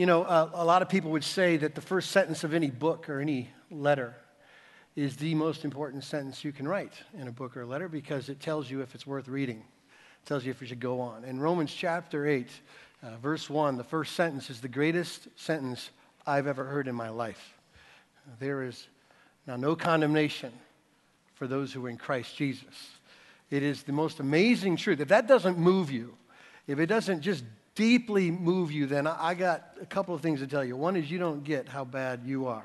You know, a lot of people would say that the first sentence of any book or any letter is the most important sentence you can write in a book or a letter, because it tells you if it's worth reading. It tells you if you should go on. In Romans chapter 8, verse 1, the first sentence is the greatest sentence I've ever heard in my life. There is now no condemnation for those who are in Christ Jesus. It is the most amazing truth. If that doesn't move you, if it doesn't just deeply move you, then I got a couple of things to tell you. One is you don't get how bad you are.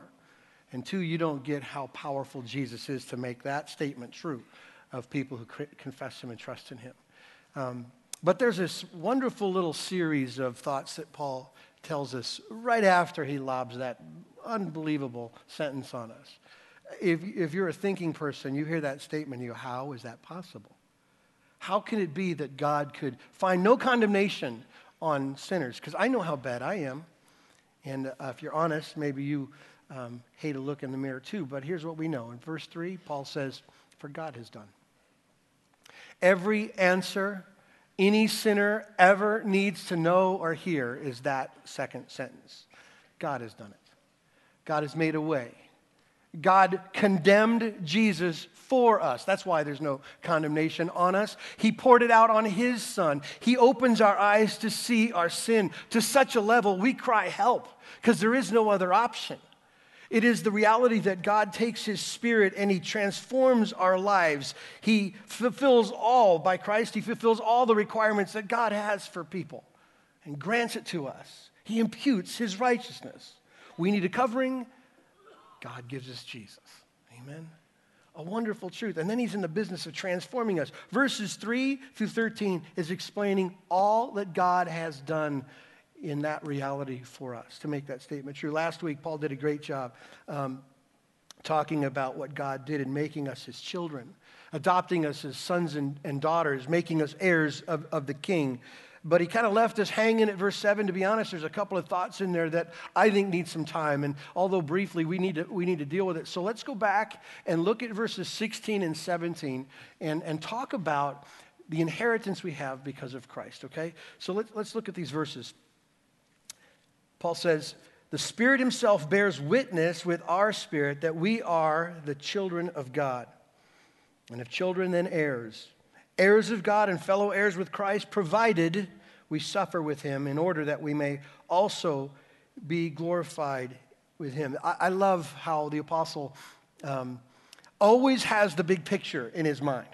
And two, you don't get how powerful Jesus is to make that statement true of people who confess him and trust in him. But there's this wonderful little series of thoughts that Paul tells us right after he lobs that unbelievable sentence on us. If you're a thinking person, you hear that statement, you go, how is that possible? How can it be that God could find no condemnation on sinners? Because I know how bad I am. And if you're honest, maybe you hate to look in the mirror too, but here's what we know. In verse 3, Paul says, for God has done. Every answer any sinner ever needs to know or hear is that second sentence. God has done it. God has made a way. God condemned Jesus for us. That's why there's no condemnation on us. He poured it out on his son. He opens our eyes to see our sin to such a level we cry help, because there is no other option. It is the reality that God takes his spirit and he transforms our lives. He fulfills all, by Christ, he fulfills all the requirements that God has for people and grants it to us. He imputes his righteousness. We need a covering. God gives us Jesus. Amen. A wonderful truth. And then he's in the business of transforming us. Verses 3 through 13 is explaining all that God has done in that reality for us, to make that statement true. Last week, Paul did a great job talking about what God did in making us his children, adopting us as sons and daughters, making us heirs of the king. But he kind of left us hanging at verse 7. To be honest, there's a couple of thoughts in there that I think need some time. And although briefly, we need to deal with it. So let's go back and look at verses 16 and 17 and talk about the inheritance we have because of Christ, okay? So let's look at these verses. Paul says, the Spirit himself bears witness with our spirit that we are the children of God. And if children, then heirs. Heirs of God and fellow heirs with Christ, provided we suffer with him in order that we may also be glorified with him. I love how the apostle always has the big picture in his mind.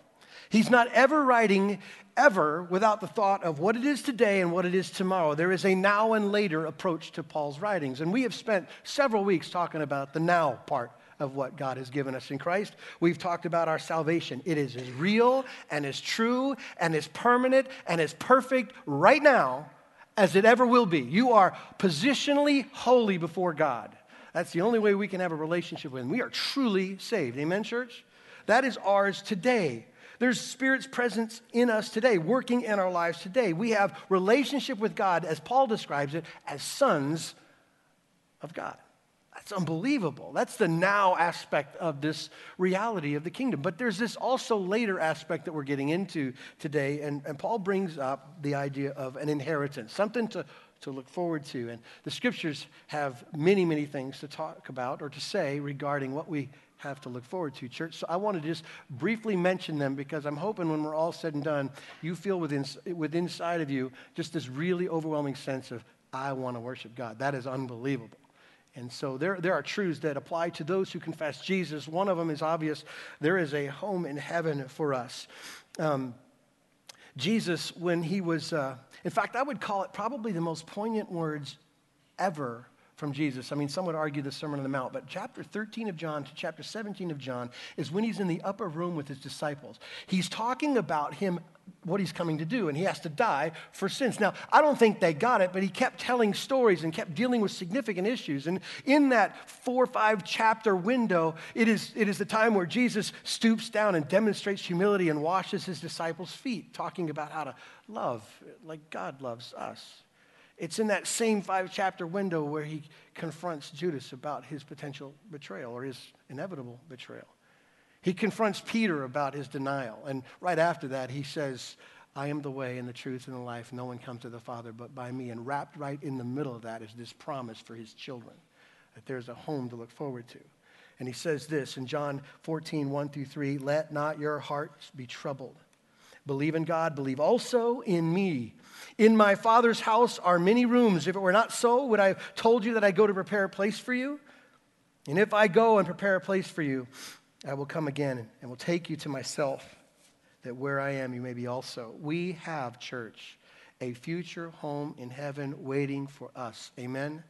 He's not ever writing ever without the thought of what it is today and what it is tomorrow. There is a now and later approach to Paul's writings. And we have spent several weeks talking about the now part of what God has given us in Christ. We've talked about our salvation. It is as real and as true and as permanent and as perfect right now as it ever will be. You are positionally holy before God. That's the only way we can have a relationship with him. We are truly saved. Amen, church? That is ours today. There's Spirit's presence in us today, working in our lives today. We have relationship with God, as Paul describes it, as sons of God. That's unbelievable. That's the now aspect of this reality of the kingdom. But there's this also later aspect that we're getting into today, and Paul brings up the idea of an inheritance, something to look forward to. And the Scriptures have many, many things to talk about or to say regarding what we have to look forward to, church. So I want to just briefly mention them, because I'm hoping when we're all said and done, you feel within inside of you just this really overwhelming sense of, I want to worship God. That is unbelievable. And so there are truths that apply to those who confess Jesus. One of them is obvious. There is a home in heaven for us. Jesus, when he was, in fact, I would call it probably the most poignant words ever from Jesus. I mean, some would argue the Sermon on the Mount, but chapter 13 of John to chapter 17 of John is when he's in the upper room with his disciples. He's talking about him, what he's coming to do, and he has to die for sins. Now, I don't think they got it, but he kept telling stories and kept dealing with significant issues. And in that 4 or 5 chapter window, it is the time where Jesus stoops down and demonstrates humility and washes his disciples' feet, talking about how to love like God loves us. It's in that same 5-chapter window where he confronts Judas about his potential betrayal or his inevitable betrayal. He confronts Peter about his denial. And right after that, he says, I am the way and the truth and the life. No one comes to the Father but by me. And wrapped right in the middle of that is this promise for his children, that there's a home to look forward to. And he says this in John 14:1-3, let not your hearts be troubled. Believe in God, believe also in me. In my Father's house are many rooms. If it were not so, would I have told you that I go to prepare a place for you? And if I go and prepare a place for you, I will come again and will take you to myself, that where I am you may be also. We have, church, a future home in heaven waiting for us. Amen?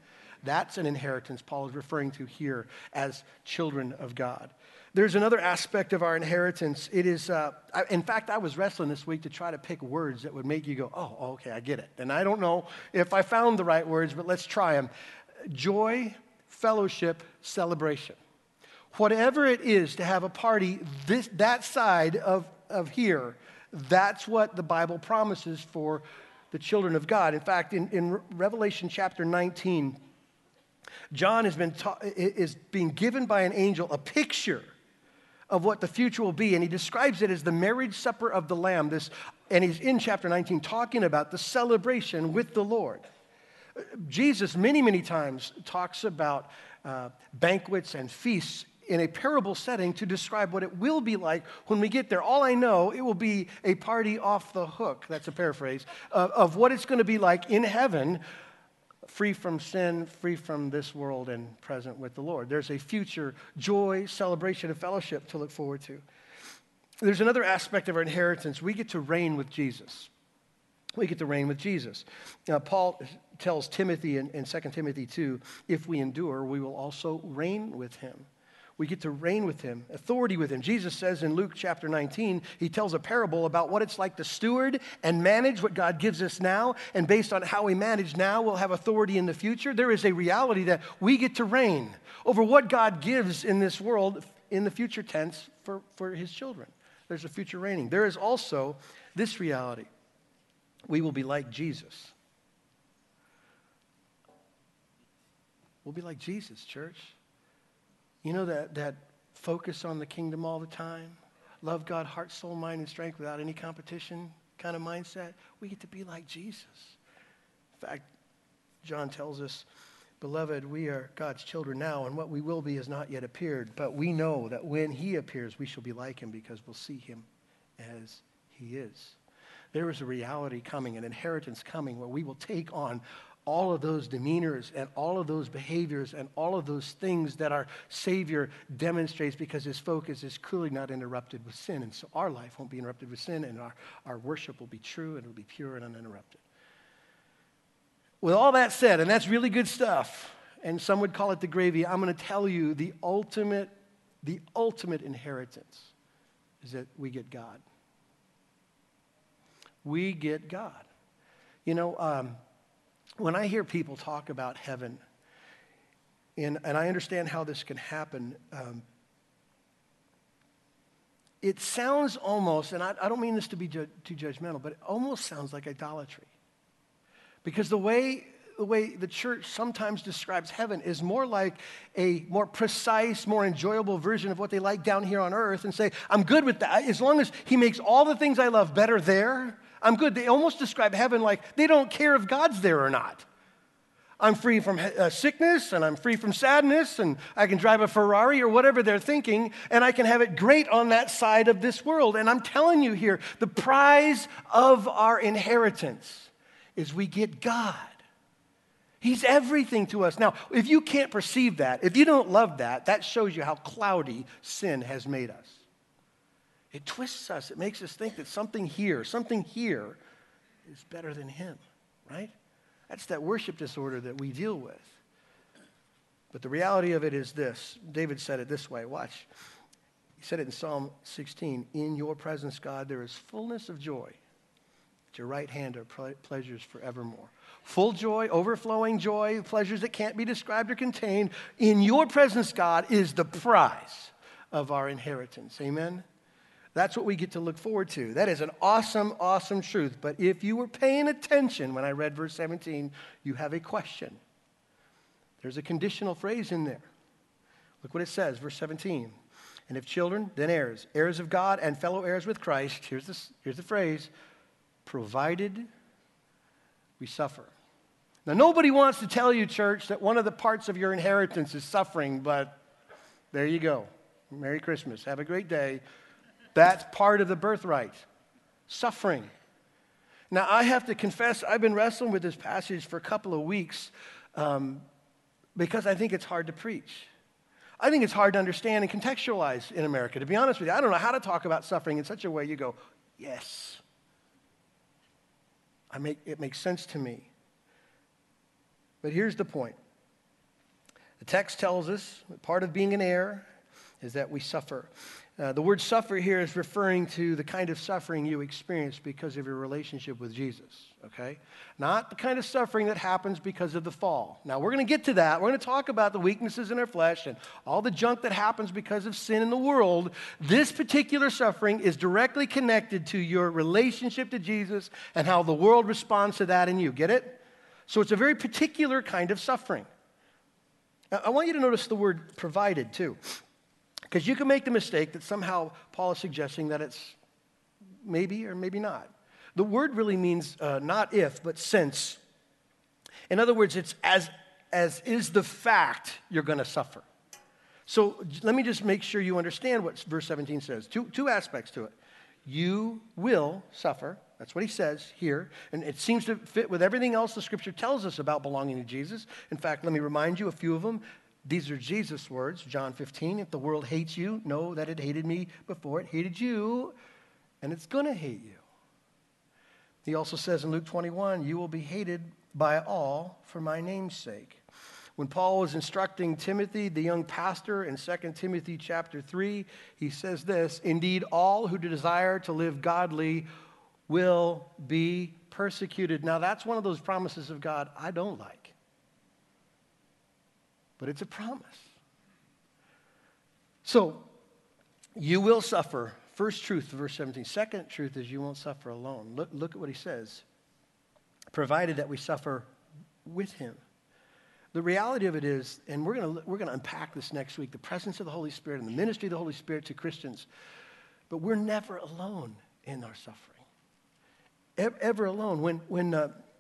That's an inheritance Paul is referring to here as children of God. There's another aspect of our inheritance. It is, in fact, I was wrestling this week to try to pick words that would make you go, oh, okay, I get it. And I don't know if I found the right words, but let's try them. Joy, fellowship, celebration. Whatever it is to have a party that side of here, that's what the Bible promises for the children of God. In fact, in Revelation chapter 19, John is being given by an angel a picture of what the future will be, and he describes it as the marriage supper of the Lamb. And he's in chapter 19 talking about the celebration with the Lord. Jesus many, many times talks about banquets and feasts in a parable setting to describe what it will be like when we get there. All I know, it will be a party off the hook, that's a paraphrase, of what it's going to be like in heaven, free from sin, free from this world, and present with the Lord. There's a future joy, celebration, and fellowship to look forward to. There's another aspect of our inheritance. We get to reign with Jesus. We get to reign with Jesus. Paul tells Timothy in 2 Timothy 2, if we endure, we will also reign with him. We get to reign with him, authority with him. Jesus says in Luke chapter 19, he tells a parable about what it's like to steward and manage what God gives us now, and based on how we manage now, we'll have authority in the future. There is a reality that we get to reign over what God gives in this world in the future tense for his children. There's a future reigning. There is also this reality. We will be like Jesus. We'll be like Jesus, church. You know that focus on the kingdom all the time? Love God, heart, soul, mind, and strength without any competition kind of mindset? We get to be like Jesus. In fact, John tells us, beloved, we are God's children now, and what we will be has not yet appeared, but we know that when he appears, we shall be like him because we'll see him as he is. There is a reality coming, an inheritance coming, where we will take on all of those demeanors and all of those behaviors and all of those things that our Savior demonstrates, because his focus is clearly not interrupted with sin. And so our life won't be interrupted with sin, and our worship will be true, and it will be pure and uninterrupted. With all that said, and that's really good stuff, and some would call it the gravy, I'm going to tell you the ultimate inheritance is that we get God. We get God. You know, when I hear people talk about heaven, and I understand how this can happen, it sounds almost, and I don't mean this to be too judgmental, but it almost sounds like idolatry. Because the way the church sometimes describes heaven is more like a more precise, more enjoyable version of what they like down here on earth, and say, I'm good with that. As long as he makes all the things I love better there, I'm good. They almost describe heaven like they don't care if God's there or not. I'm free from sickness, and I'm free from sadness, and I can drive a Ferrari or whatever they're thinking, and I can have it great on that side of this world. And I'm telling you here, the prize of our inheritance is we get God. He's everything to us. Now, if you can't perceive that, if you don't love that, that shows you how cloudy sin has made us. It twists us. It makes us think that something here is better than him, right? That's that worship disorder that we deal with. But the reality of it is this. David said it this way. Watch. He said it in Psalm 16. In your presence, God, there is fullness of joy. At your right hand are pleasures forevermore. Full joy, overflowing joy, pleasures that can't be described or contained. In your presence, God, is the prize of our inheritance. Amen? That's what we get to look forward to. That is an awesome, awesome truth. But if you were paying attention when I read verse 17, you have a question. There's a conditional phrase in there. Look what it says, verse 17. And if children, then heirs, heirs of God and fellow heirs with Christ. Here's the phrase, provided, we suffer. Now, nobody wants to tell you, church, that one of the parts of your inheritance is suffering, but there you go. Merry Christmas. Have a great day. That's part of the birthright, suffering. Now, I have to confess, I've been wrestling with this passage for a couple of weeks because I think it's hard to preach. I think it's hard to understand and contextualize in America. To be honest with you, I don't know how to talk about suffering in such a way you go, yes, it makes sense to me. But here's the point. The text tells us that part of being an heir is that we suffer. The word suffer here is referring to the kind of suffering you experience because of your relationship with Jesus, okay? Not the kind of suffering that happens because of the fall. Now, we're going to get to that. We're going to talk about the weaknesses in our flesh and all the junk that happens because of sin in the world. This particular suffering is directly connected to your relationship to Jesus and how the world responds to that in you. Get it? So it's a very particular kind of suffering. Now, I want you to notice the word provided, too. Because you can make the mistake that somehow Paul is suggesting that it's maybe or maybe not. The word really means not if, but since. In other words, it's as is the fact you're going to suffer. So let me just make sure you understand what verse 17 says. Two aspects to it. You will suffer. That's what he says here. And it seems to fit with everything else the Scripture tells us about belonging to Jesus. In fact, let me remind you a few of them. These are Jesus' words, John 15. If the world hates you, know that it hated me before it hated you, and it's going to hate you. He also says in Luke 21, you will be hated by all for my name's sake. When Paul was instructing Timothy, the young pastor, in 2 Timothy chapter 3, he says this, indeed, all who desire to live godly will be persecuted. Now, that's one of those promises of God I don't like. But it's a promise. So, you will suffer. First truth, verse 17. Second truth is you won't suffer alone. Look at what he says. Provided that we suffer with him. The reality of it is, and we're going to unpack this next week, the presence of the Holy Spirit and the ministry of the Holy Spirit to Christians. But we're never alone in our suffering. Ever alone. When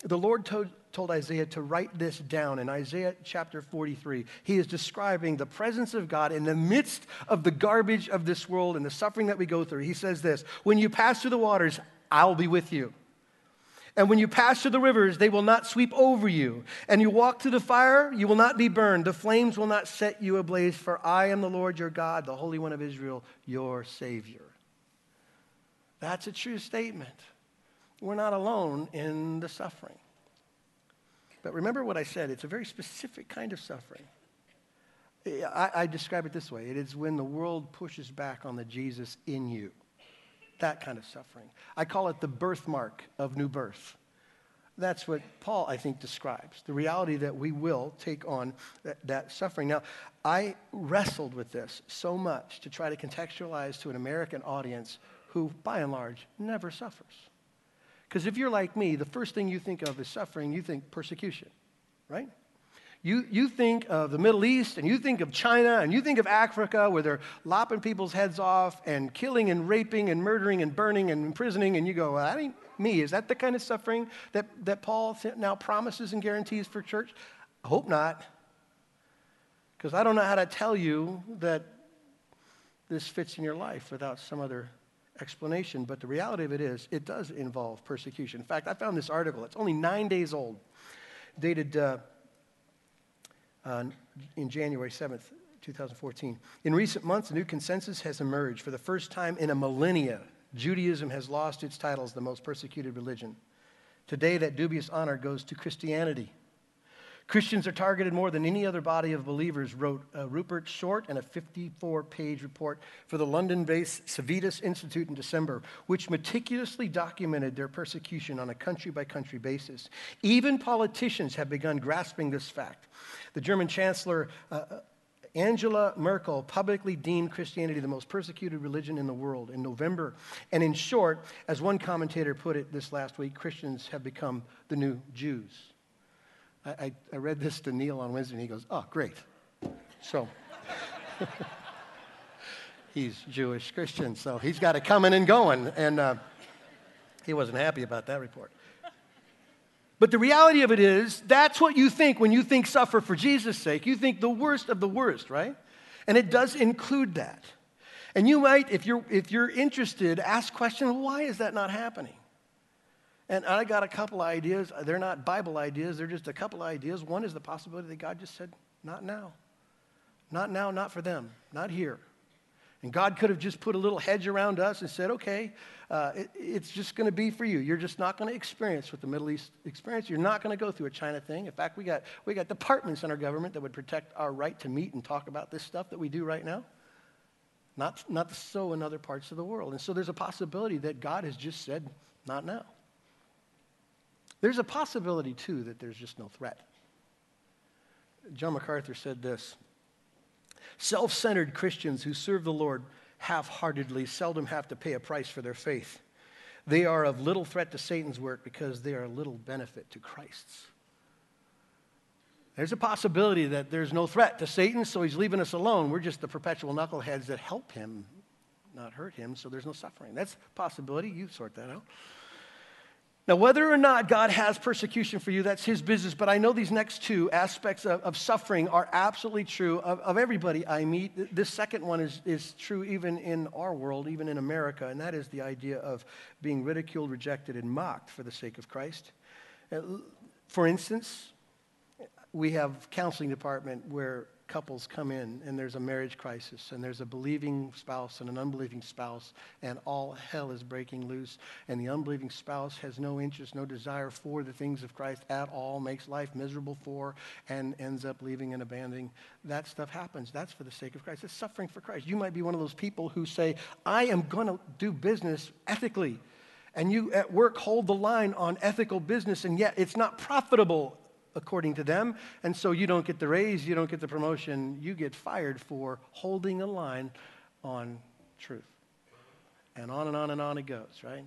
the Lord told Isaiah to write this down in Isaiah chapter 43. He is describing the presence of God in the midst of the garbage of this world and the suffering that we go through. He says this, when you pass through the waters, I'll be with you. And when you pass through the rivers, they will not sweep over you. And you walk through the fire, you will not be burned. The flames will not set you ablaze, for I am the Lord your God, the Holy One of Israel, your Savior. That's a true statement. We're not alone in the suffering. But remember what I said, it's a very specific kind of suffering. I describe it this way. It is when the world pushes back on the Jesus in you. That kind of suffering. I call it the birthmark of new birth. That's what Paul, I think, describes. The reality that we will take on that suffering. Now, I wrestled with this so much to try to contextualize to an American audience who, by and large, never suffers. Because if you're like me, the first thing you think of is suffering, you think persecution, right? You think of the Middle East, and you think of China, and you think of Africa, where they're lopping people's heads off, and killing, and raping, and murdering, and burning, and imprisoning, and you go, well, that ain't me. Is that the kind of suffering that Paul now promises and guarantees for church? I hope not, because I don't know how to tell you that this fits in your life without some other explanation, but the reality of it is, it does involve persecution. In fact, I found this article. It's only 9 days old, dated in January 7th, 2014. In recent months, a new consensus has emerged. For the first time in a millennia, Judaism has lost its title as the most persecuted religion. Today, that dubious honor goes to Christianity. Christians are targeted more than any other body of believers, wrote Rupert Short in a 54-page report for the London-based Civitas Institute in December, which meticulously documented their persecution on a country-by-country basis. Even politicians have begun grasping this fact. The German Chancellor Angela Merkel publicly deemed Christianity the most persecuted religion in the world in November. And in short, as one commentator put it this last week, Christians have become the new Jews. I read this to Neil on Wednesday, and he goes, oh, great. So he's Jewish Christian, so he's got it coming and going. And He wasn't happy about that report. But the reality of it is, that's what you think when you think suffer for Jesus' sake. You think the worst of the worst, right? And it does include that. And you might, if you're interested, ask questions, why is that not happening? And I got a couple ideas. They're not Bible ideas. They're just a couple ideas. One is the possibility that God just said, not now. Not now, not for them, not here. And God could have just put a little hedge around us and said, okay, it's just going to be for you. You're just not going to experience what the Middle East experienced. You're not going to go through a China thing. In fact, we got departments in our government that would protect our right to meet and talk about this stuff that we do right now. Not so in other parts of the world. And so there's a possibility that God has just said, not now. There's a possibility, too, that there's just no threat. John MacArthur said this: self-centered Christians who serve the Lord half-heartedly seldom have to pay a price for their faith. They are of little threat to Satan's work because they are little benefit to Christ's. There's a possibility that there's no threat to Satan, so he's leaving us alone. We're just the perpetual knuckleheads that help him, not hurt him, so there's no suffering. That's a possibility. You sort that out. Now, whether or not God has persecution for you, that's his business, but I know these next two aspects of suffering are absolutely true of everybody I meet. This second one is true even in our world, even in America, and that is the idea of being ridiculed, rejected, and mocked for the sake of Christ. For instance, we have a counseling department where couples come in and there's a marriage crisis and there's a believing spouse and an unbelieving spouse and all hell is breaking loose, and the unbelieving spouse has no interest, no desire for the things of Christ at all, makes life miserable for, and ends up leaving and abandoning. That stuff happens. That's for the sake of Christ. It's suffering for Christ. You might be one of those people who say, I am going to do business ethically, and you at work hold the line on ethical business, and yet it's not profitable according to them, and so you don't get the raise, you don't get the promotion, you get fired for holding a line on truth. And on and on and on it goes, right?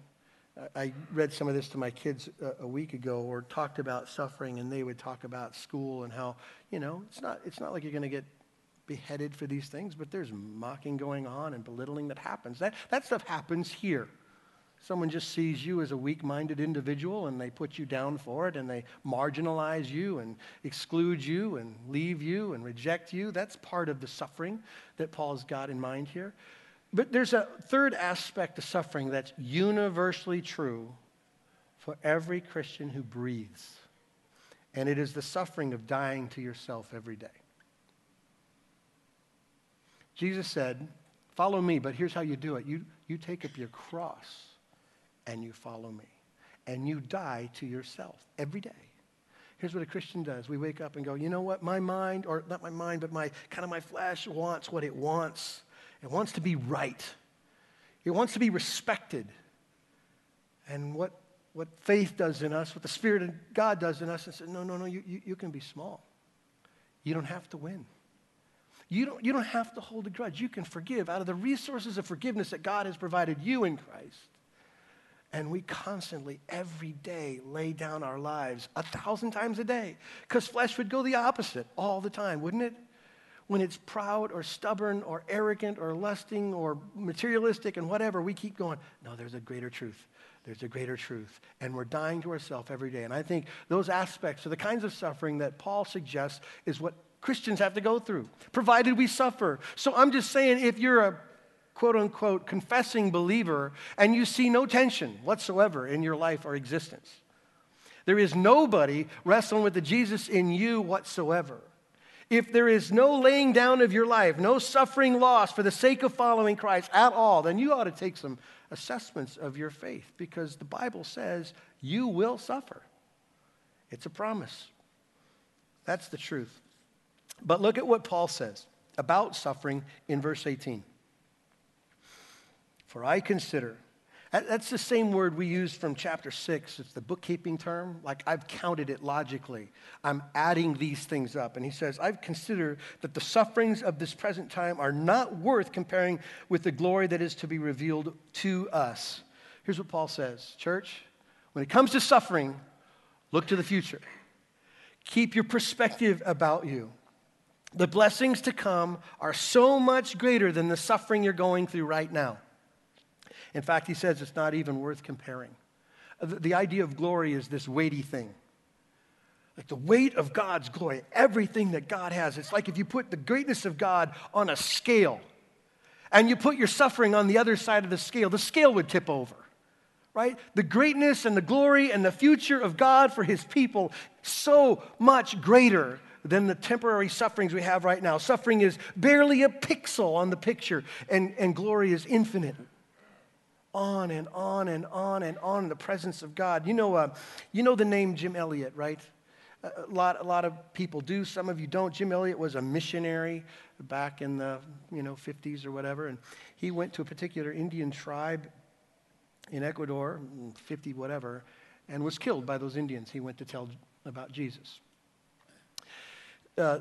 I read some of this to my kids a week ago, or talked about suffering, and they would talk about school and how, you know, it's not like you're going to get beheaded for these things, but there's mocking going on and belittling that happens. That stuff happens here. Someone just sees you as a weak-minded individual and they put you down for it and they marginalize you and exclude you and leave you and reject you. That's part of the suffering that Paul's got in mind here. But there's a third aspect of suffering that's universally true for every Christian who breathes, and it is the suffering of dying to yourself every day. Jesus said, follow me, but here's how you do it. You take up your cross and you follow me, and you die to yourself every day. Here's what a Christian does. We wake up and go, you know what, my mind, or not my mind, but my flesh wants what it wants. It wants to be right. It wants to be respected. And what faith does in us, what the Spirit of God does in us, and says, no, you can be small. You don't have to win. You don't have to hold a grudge. You can forgive out of the resources of forgiveness that God has provided you in Christ. And we constantly, every day, lay down our lives 1,000 times a day, because flesh would go the opposite all the time, wouldn't it? When it's proud or stubborn or arrogant or lusting or materialistic and whatever, we keep going, no, there's a greater truth. There's a greater truth. And we're dying to ourselves every day. And I think those aspects are the kinds of suffering that Paul suggests is what Christians have to go through, provided we suffer. So I'm just saying, if you're a quote-unquote confessing believer, and you see no tension whatsoever in your life or existence. There is nobody wrestling with the Jesus in you whatsoever. If there is no laying down of your life, no suffering loss for the sake of following Christ at all, then you ought to take some assessments of your faith, because the Bible says you will suffer. It's a promise. That's the truth. But look at what Paul says about suffering in verse 18. For I consider, that's the same word we use from chapter 6. It's the bookkeeping term. Like, I've counted it logically. I'm adding these things up. And he says, I've considered that the sufferings of this present time are not worth comparing with the glory that is to be revealed to us. Here's what Paul says. Church, when it comes to suffering, look to the future. Keep your perspective about you. The blessings to come are so much greater than the suffering you're going through right now. In fact, he says it's not even worth comparing. The idea of glory is this weighty thing. Like the weight of God's glory, everything that God has. It's like if you put the greatness of God on a scale and you put your suffering on the other side of the scale would tip over, right? The greatness and the glory and the future of God for his people, so much greater than the temporary sufferings we have right now. Suffering is barely a pixel on the picture, and glory is infinite. On and on and on and on in the presence of God. You know the name Jim Elliott, right? A lot of people do. Some of you don't. Jim Elliott was a missionary back in the 50s or whatever, and he went to a particular Indian tribe in Ecuador, 50 whatever, and was killed by those Indians. He went to tell about Jesus.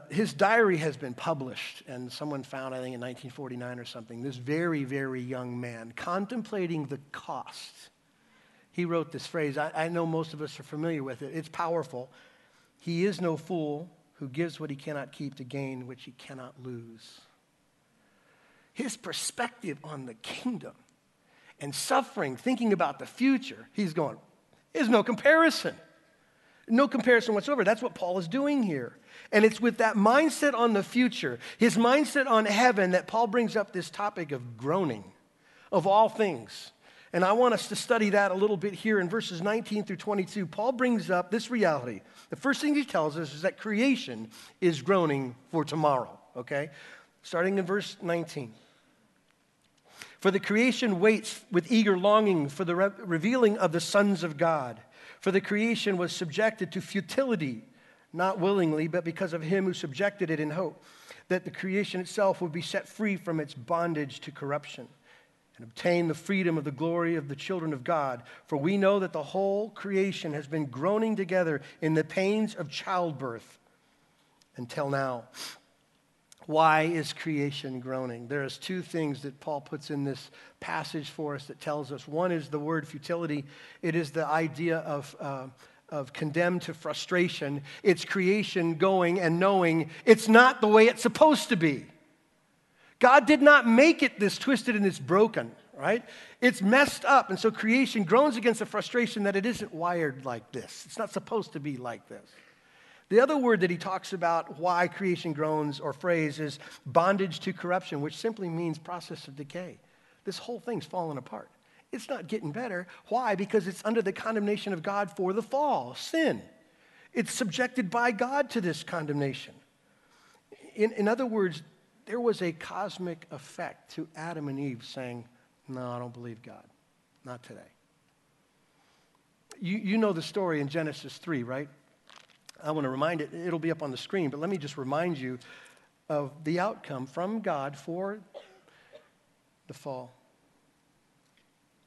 His diary has been published, and someone found, I think, in 1949 or something, this very, very young man contemplating the cost. He wrote this phrase. I know most of us are familiar with it. It's powerful. He is no fool who gives what he cannot keep to gain which he cannot lose. His perspective on the kingdom and suffering, thinking about the future, he's going, there's no comparison. No comparison whatsoever. That's what Paul is doing here. And it's with that mindset on the future, his mindset on heaven, that Paul brings up this topic of groaning, of all things. And I want us to study that a little bit here in verses 19 through 22. Paul brings up this reality. The first thing he tells us is that creation is groaning for tomorrow, okay? Starting in verse 19. For the creation waits with eager longing for the revealing of the sons of God. For the creation was subjected to futility, not willingly, but because of him who subjected it in hope, that the creation itself would be set free from its bondage to corruption, and obtain the freedom of the glory of the children of God. For we know that the whole creation has been groaning together in the pains of childbirth until now. Why is creation groaning? There is two things that Paul puts in this passage for us that tells us. One is the word futility. It is the idea of condemned to frustration. It's creation going and knowing it's not the way it's supposed to be. God did not make it this twisted and it's broken, right? It's messed up. And so creation groans against the frustration that it isn't wired like this. It's not supposed to be like this. The other word that he talks about why creation groans or phrase is bondage to corruption, which simply means process of decay. This whole thing's falling apart. It's not getting better. Why? Because it's under the condemnation of God for the fall, sin. It's subjected by God to this condemnation. In other words, there was a cosmic effect to Adam and Eve saying, no, I don't believe God. Not today. You know the story in Genesis 3, right? I want to remind it. It'll be up on the screen, but let me just remind you of the outcome from God for the fall.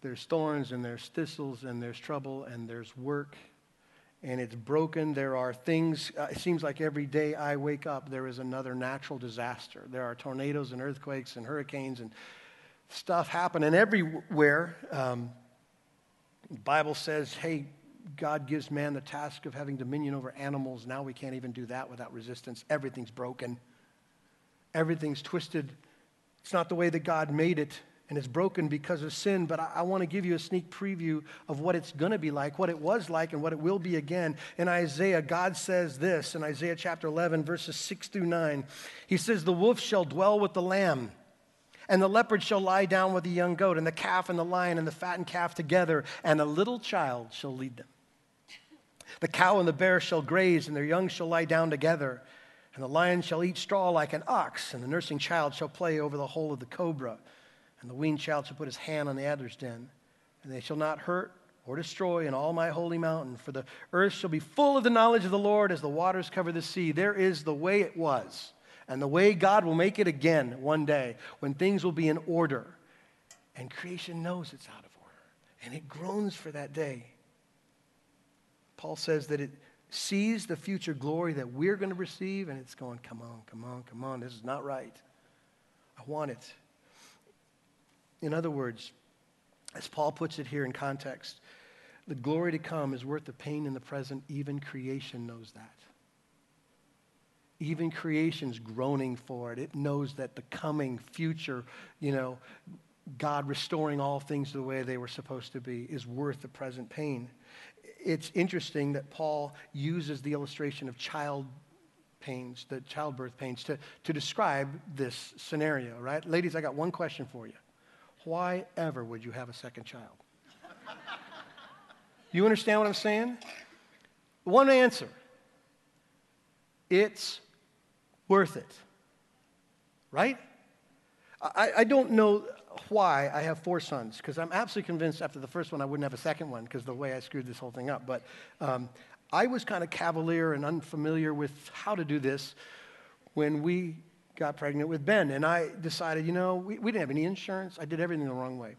there's thorns and there's thistles and there's trouble and there's work. And it's broken. There are things, it seems like every day I wake up, there is another natural disaster. There are tornadoes and earthquakes and hurricanes and stuff happening everywhere. The Bible says, hey, God gives man the task of having dominion over animals. Now we can't even do that without resistance. Everything's broken. Everything's twisted. It's not the way that God made it. And it's broken because of sin, but I want to give you a sneak preview of what it's going to be like, what it was like, and what it will be again. In Isaiah, God says this, in Isaiah chapter 11, verses 6 through 9. He says, the wolf shall dwell with the lamb, and the leopard shall lie down with the young goat, and the calf and the lion and the fattened calf together, and a little child shall lead them. The cow and the bear shall graze, and their young shall lie down together, and the lion shall eat straw like an ox, and the nursing child shall play over the hole of the cobra. And the weaned child shall put his hand on the adder's den, and they shall not hurt or destroy in all my holy mountain, for the earth shall be full of the knowledge of the Lord as the waters cover the sea. There is the way it was, and the way God will make it again one day when things will be in order. And creation knows it's out of order, and it groans for that day. Paul says that it sees the future glory that we're going to receive, and it's going, come on, come on, come on. This is not right. I want it. In other words, as Paul puts it here in context, the glory to come is worth the pain in the present. Even creation knows that. Even creation's groaning for it. It knows that the coming future, God restoring all things the way they were supposed to be is worth the present pain. It's interesting that Paul uses the illustration of childbirth pains, to describe this scenario, right? Ladies, I got one question for you. Why ever would you have a second child? You understand what I'm saying? One answer. It's worth it, right? I don't know why I have 4 sons, because I'm absolutely convinced after the first one I wouldn't have a second one because the way I screwed this whole thing up. But I was kind of cavalier and unfamiliar with how to do this when we got pregnant with Ben. And I decided, we didn't have any insurance. I did everything the wrong way.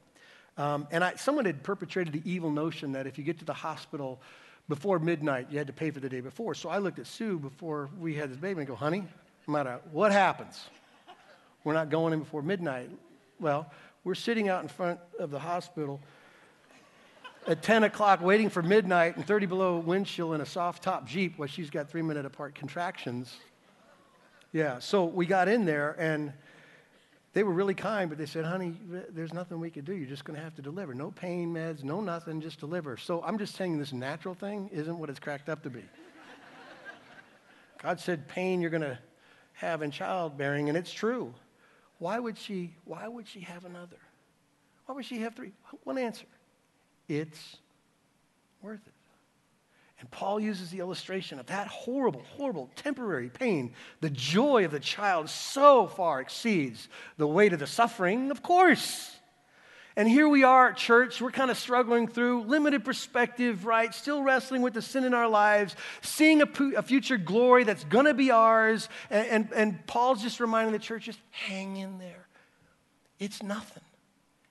Someone had perpetrated the evil notion that if you get to the hospital before midnight, you had to pay for the day before. So I looked at Sue before we had this baby and go, honey, no matter what happens, we're not going in before midnight. Well, we're sitting out in front of the hospital at 10 o'clock waiting for midnight and 30 below wind chill in a soft top Jeep while she's got 3-minute apart contractions. Yeah, so we got in there and they were really kind, but they said, honey, there's nothing we could do. You're just going to have to deliver. No pain meds, no nothing, just deliver. So I'm just saying this natural thing isn't what it's cracked up to be. God said pain you're going to have in childbearing, and it's true. Why would she have another? Why would she have 3? One answer. It's worth it. And Paul uses the illustration of that horrible, horrible temporary pain. The joy of the child so far exceeds the weight of the suffering, of course. And here we are at church, we're kind of struggling through limited perspective, right? Still wrestling with the sin in our lives, seeing a future glory that's going to be ours. And Paul's just reminding the church, just hang in there. It's nothing.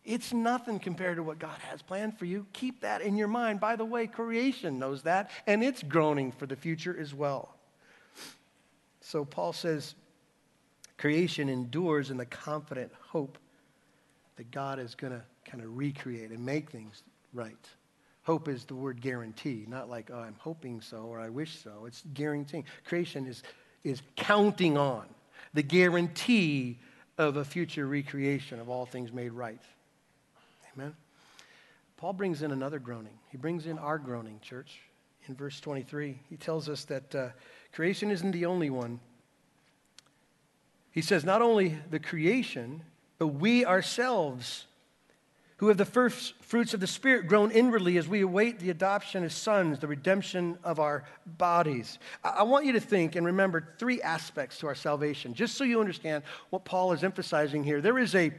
It's nothing compared to what God has planned for you. Keep that in your mind. By the way, creation knows that, and it's groaning for the future as well. So Paul says, creation endures in the confident hope that God is going to kind of recreate and make things right. Hope is the word guarantee, not like, oh, I'm hoping so or I wish so. It's guaranteeing. Creation is counting on the guarantee of a future recreation of all things made right. Amen. Paul brings in another groaning. He brings in our groaning, church. In verse 23, he tells us that creation isn't the only one. He says, not only the creation, but we ourselves, who have the first fruits of the Spirit, groan inwardly as we await the adoption as sons, the redemption of our bodies. I want you to think and remember 3 aspects to our salvation, just so you understand what Paul is emphasizing here. There is a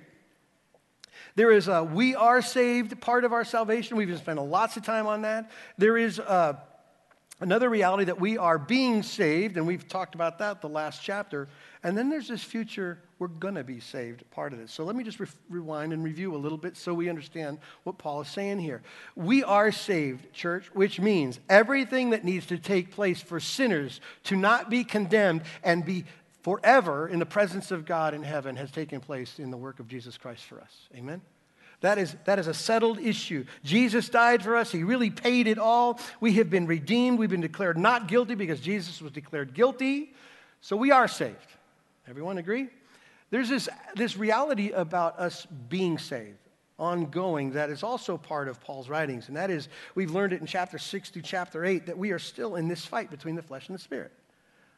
we are saved part of our salvation. We've been spending lots of time on that. There is another reality that we are being saved, and we've talked about that the last chapter. And then there's this future we're going to be saved part of this. So let me just rewind and review a little bit so we understand what Paul is saying here. We are saved, church, which means everything that needs to take place for sinners to not be condemned and be forever in the presence of God in heaven has taken place in the work of Jesus Christ for us. Amen? That is a settled issue. Jesus died for us. He really paid it all. We have been redeemed. We've been declared not guilty because Jesus was declared guilty. So we are saved. Everyone agree? There's this reality about us being saved, ongoing, that is also part of Paul's writings. And that is, we've learned it in chapter 6 through chapter 8, that we are still in this fight between the flesh and the spirit.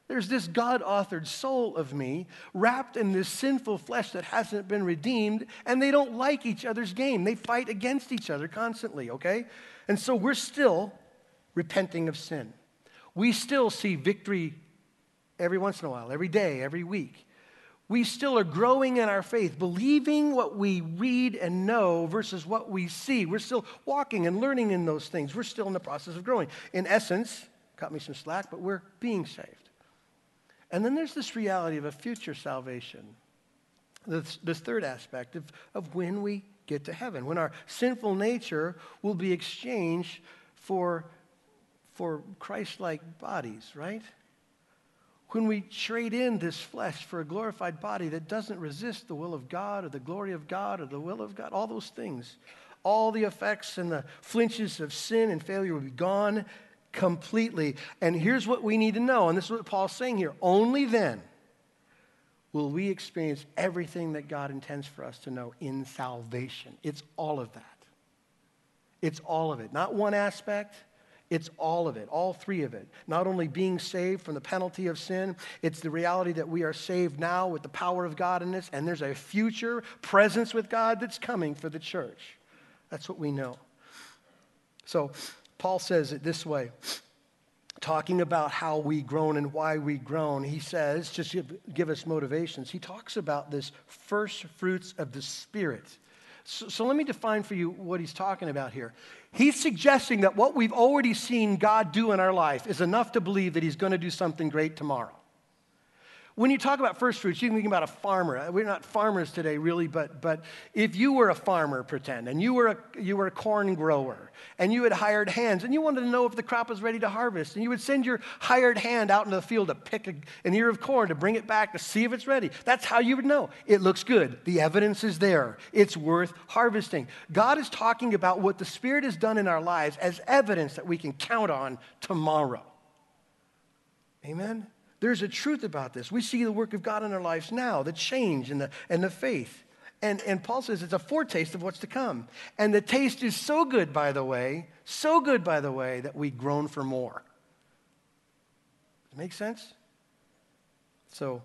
There's this God-authored soul of me wrapped in this sinful flesh that hasn't been redeemed, and they don't like each other's game. They fight against each other constantly, okay? And so we're still repenting of sin. We still see victory every once in a while, every day, every week. We still are growing in our faith, believing what we read and know versus what we see. We're still walking and learning in those things. We're still in the process of growing. In essence, cut me some slack, but we're being saved. And then there's this reality of a future salvation, this third aspect of when we get to heaven, when our sinful nature will be exchanged for for Christ-like bodies, right? When we trade in this flesh for a glorified body that doesn't resist the will of God or the glory of God or the will of God, all those things, all the effects and the flinches of sin and failure will be gone completely. And here's what we need to know, and this is what Paul's saying here. Only then will we experience everything that God intends for us to know in salvation. It's all of that. It's all of it. Not one aspect. It's all of it, all three of it. Not only being saved from the penalty of sin, it's the reality that we are saved now with the power of God in us, and there's a future presence with God that's coming for the church. That's what we know. So Paul says it this way, talking about how we groan and why we groan. He says, just to give us motivations, he talks about this first fruits of the Spirit. So let me define for you what he's talking about here. He's suggesting that what we've already seen God do in our life is enough to believe that he's going to do something great tomorrow. When you talk about first fruits, you can think about a farmer. We're not farmers today, really, but if you were a farmer, pretend, and you were a corn grower, and you had hired hands, and you wanted to know if the crop was ready to harvest, and you would send your hired hand out into the field to pick an ear of corn, to bring it back, to see if it's ready. That's how you would know. It looks good. The evidence is there. It's worth harvesting. God is talking about what the Spirit has done in our lives as evidence that we can count on tomorrow. Amen? There's a truth about this. We see the work of God in our lives now, the change and the faith. And Paul says it's a foretaste of what's to come. And the taste is so good, by the way, that we groan for more. Does it make sense? So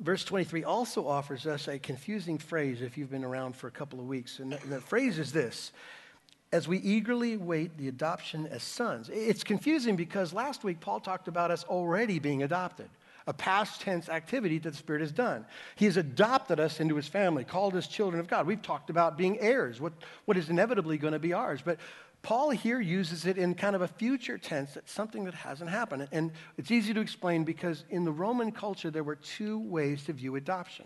verse 23 also offers us a confusing phrase if you've been around for a couple of weeks. And the phrase is this: as we eagerly wait the adoption as sons. It's confusing because last week Paul talked about us already being adopted, a past tense activity that the Spirit has done. He has adopted us into his family, called us children of God. We've talked about being heirs, what is inevitably going to be ours. But Paul here uses it in kind of a future tense. That's something that hasn't happened. And it's easy to explain because in the Roman culture, there were two ways to view adoption.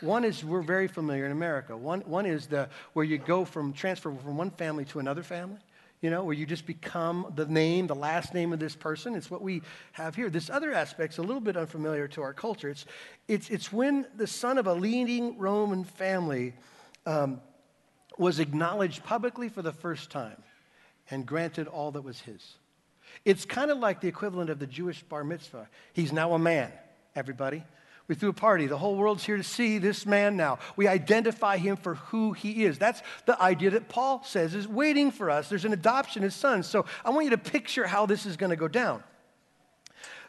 One is, we're very familiar in America. One is where you go transfer from one family to another family, you know, where you just become the last name of this person. It's what we have here. This other aspect's a little bit unfamiliar to our culture. It's when the son of a leading Roman family was acknowledged publicly for the first time and granted all that was his. It's kind of like the equivalent of the Jewish bar mitzvah. He's now a man, everybody. We threw a party. The whole world's here to see this man now. We identify him for who he is. That's the idea that Paul says is waiting for us. There's an adoption as sons. So I want you to picture how this is going to go down.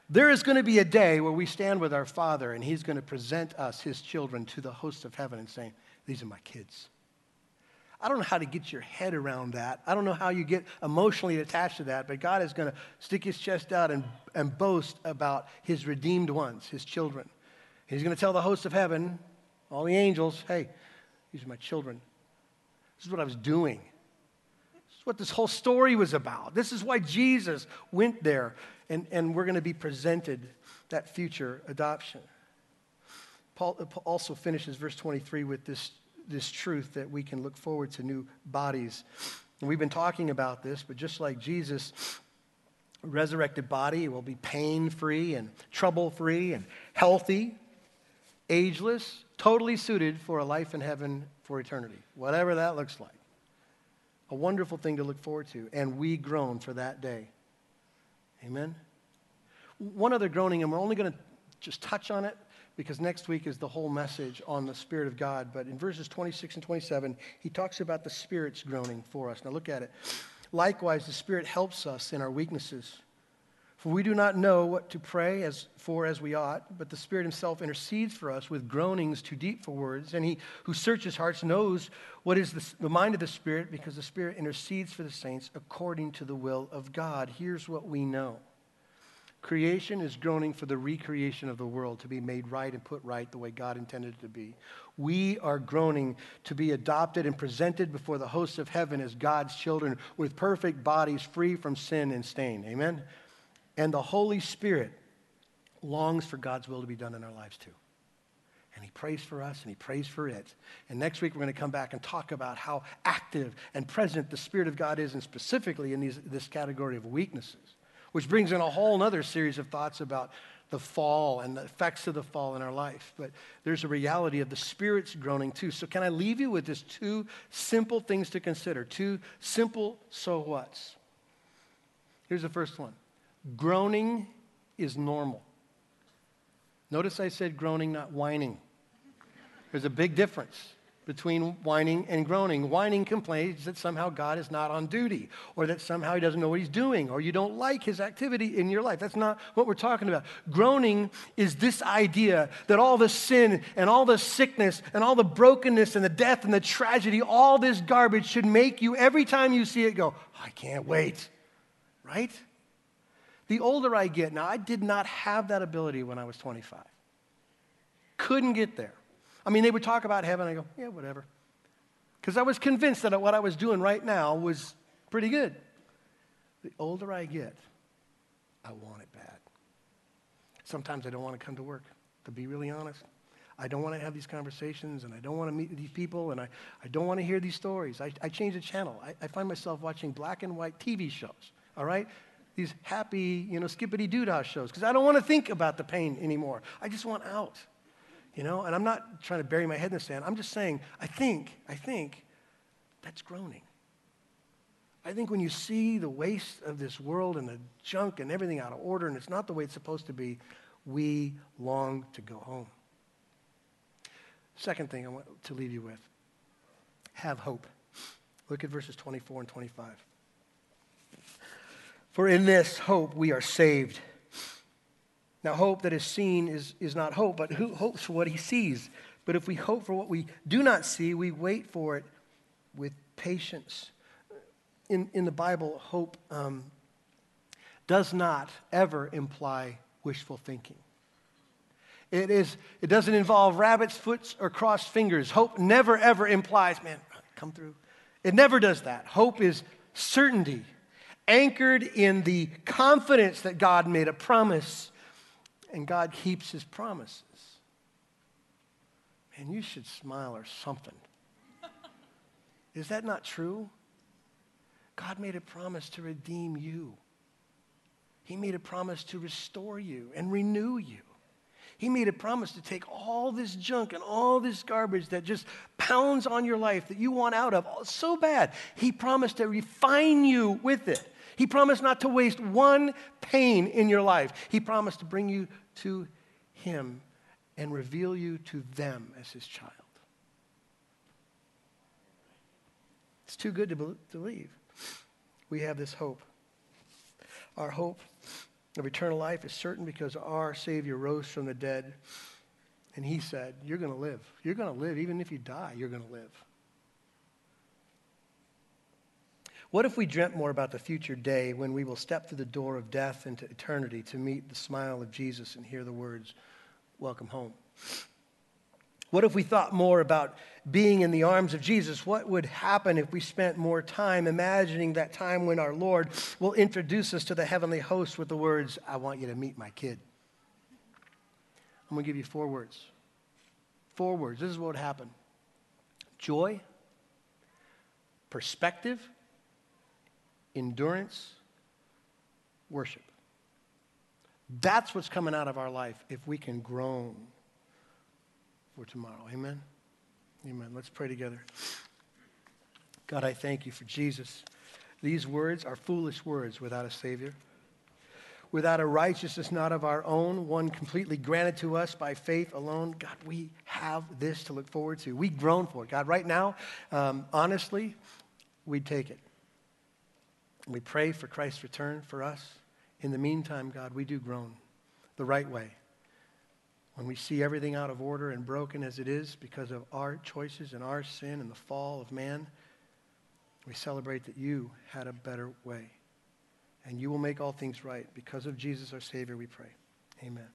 There is going to be a day where we stand with our Father, and he's going to present us, his children, to the host of heaven and saying, "These are my kids." I don't know how to get your head around that. I don't know how you get emotionally attached to that, but God is going to stick his chest out and boast about his redeemed ones, his children. He's going to tell the host of heaven, all the angels, "Hey, these are my children. This is what I was doing. This is what this whole story was about. This is why Jesus went there." And we're going to be presented that future adoption. Paul also finishes verse 23 with this truth that we can look forward to new bodies. And we've been talking about this, but just like Jesus' resurrected body will be pain-free and trouble-free and healthy, ageless, totally suited for a life in heaven for eternity, whatever that looks like. A wonderful thing to look forward to, and we groan for that day. Amen? One other groaning, and we're only going to just touch on it because next week is the whole message on the Spirit of God. But in verses 26 and 27, he talks about the Spirit's groaning for us. Now look at it. "Likewise, the Spirit helps us in our weaknesses. For we do not know what to pray as we ought, but the Spirit himself intercedes for us with groanings too deep for words. And he who searches hearts knows what is the mind of the Spirit, because the Spirit intercedes for the saints according to the will of God." Here's what we know. Creation is groaning for the recreation of the world to be made right and put right the way God intended it to be. We are groaning to be adopted and presented before the hosts of heaven as God's children with perfect bodies free from sin and stain. Amen? And the Holy Spirit longs for God's will to be done in our lives too. and he prays for us, and he prays for it. And next week, we're going to come back and talk about how active and present the Spirit of God is, and specifically in this category of weaknesses, which brings in a whole other series of thoughts about the fall and the effects of the fall in our life. But there's a reality of the Spirit's groaning too. So can I leave you with just two simple things to consider, two simple so whats? Here's the first one. Groaning is normal. Notice I said groaning, not whining. There's a big difference between whining and groaning. Whining complains that somehow God is not on duty, or that somehow he doesn't know what he's doing, or you don't like his activity in your life. That's not what we're talking about. Groaning is this idea that all the sin and all the sickness and all the brokenness and the death and the tragedy, all this garbage should make you, every time you see it, go, I can't wait, right? The older I get, now I did not have that ability when I was 25. Couldn't get there. I mean, they would talk about heaven. I go, yeah, whatever. Because I was convinced that what I was doing right now was pretty good. The older I get, I want it bad. Sometimes I don't want to come to work, to be really honest. I don't want to have these conversations, and I don't want to meet these people, and I don't want to hear these stories. I change the channel. I find myself watching black and white TV shows, all right? These happy, skippity-doo-dah shows, because I don't want to think about the pain anymore. I just want out. And I'm not trying to bury my head in the sand. I'm just saying, I think that's groaning. I think when you see the waste of this world and the junk and everything out of order and it's not the way it's supposed to be, we long to go home. Second thing I want to leave you with, have hope. Look at verses 24 and 25. For in this hope we are saved. Now, hope that is seen is not hope, but who hopes for what he sees? But if we hope for what we do not see, we wait for it with patience. In the Bible, hope does not ever imply wishful thinking. It doesn't involve rabbit's foots or crossed fingers. Hope never, ever implies, man, come through. It never does that. Hope is certainty, anchored in the confidence that God made a promise. And God keeps his promises. Man, you should smile or something. Is that not true? God made a promise to redeem you. He made a promise to restore you and renew you. He made a promise to take all this junk and all this garbage that just pounds on your life that you want out of so bad. He promised to refine you with it. He promised not to waste one pain in your life. He promised to bring you to him and reveal you to them as his child. It's too good to leave. We have this hope. Our hope of eternal life is certain because our Savior rose from the dead, and he said, you're going to live. You're going to live. Even if you die, you're going to live. What if we dreamt more about the future day when we will step through the door of death into eternity to meet the smile of Jesus and hear the words, welcome home? What if we thought more about being in the arms of Jesus? What would happen if we spent more time imagining that time when our Lord will introduce us to the heavenly host with the words, I want you to meet my kid? I'm going to give you four words. Four words. This is what would happen. Joy, perspective, endurance, worship. That's what's coming out of our life if we can groan for tomorrow. Amen? Amen. Let's pray together. God, I thank you for Jesus. These words are foolish words without a Savior, without a righteousness not of our own, one completely granted to us by faith alone. God, we have this to look forward to. We groan for it. God, right now, honestly, we'd take it. We pray for Christ's return for us. In the meantime, God, we do groan the right way. When we see everything out of order and broken as it is because of our choices and our sin and the fall of man, we celebrate that you had a better way. And you will make all things right. Because of Jesus, our Savior, we pray. Amen.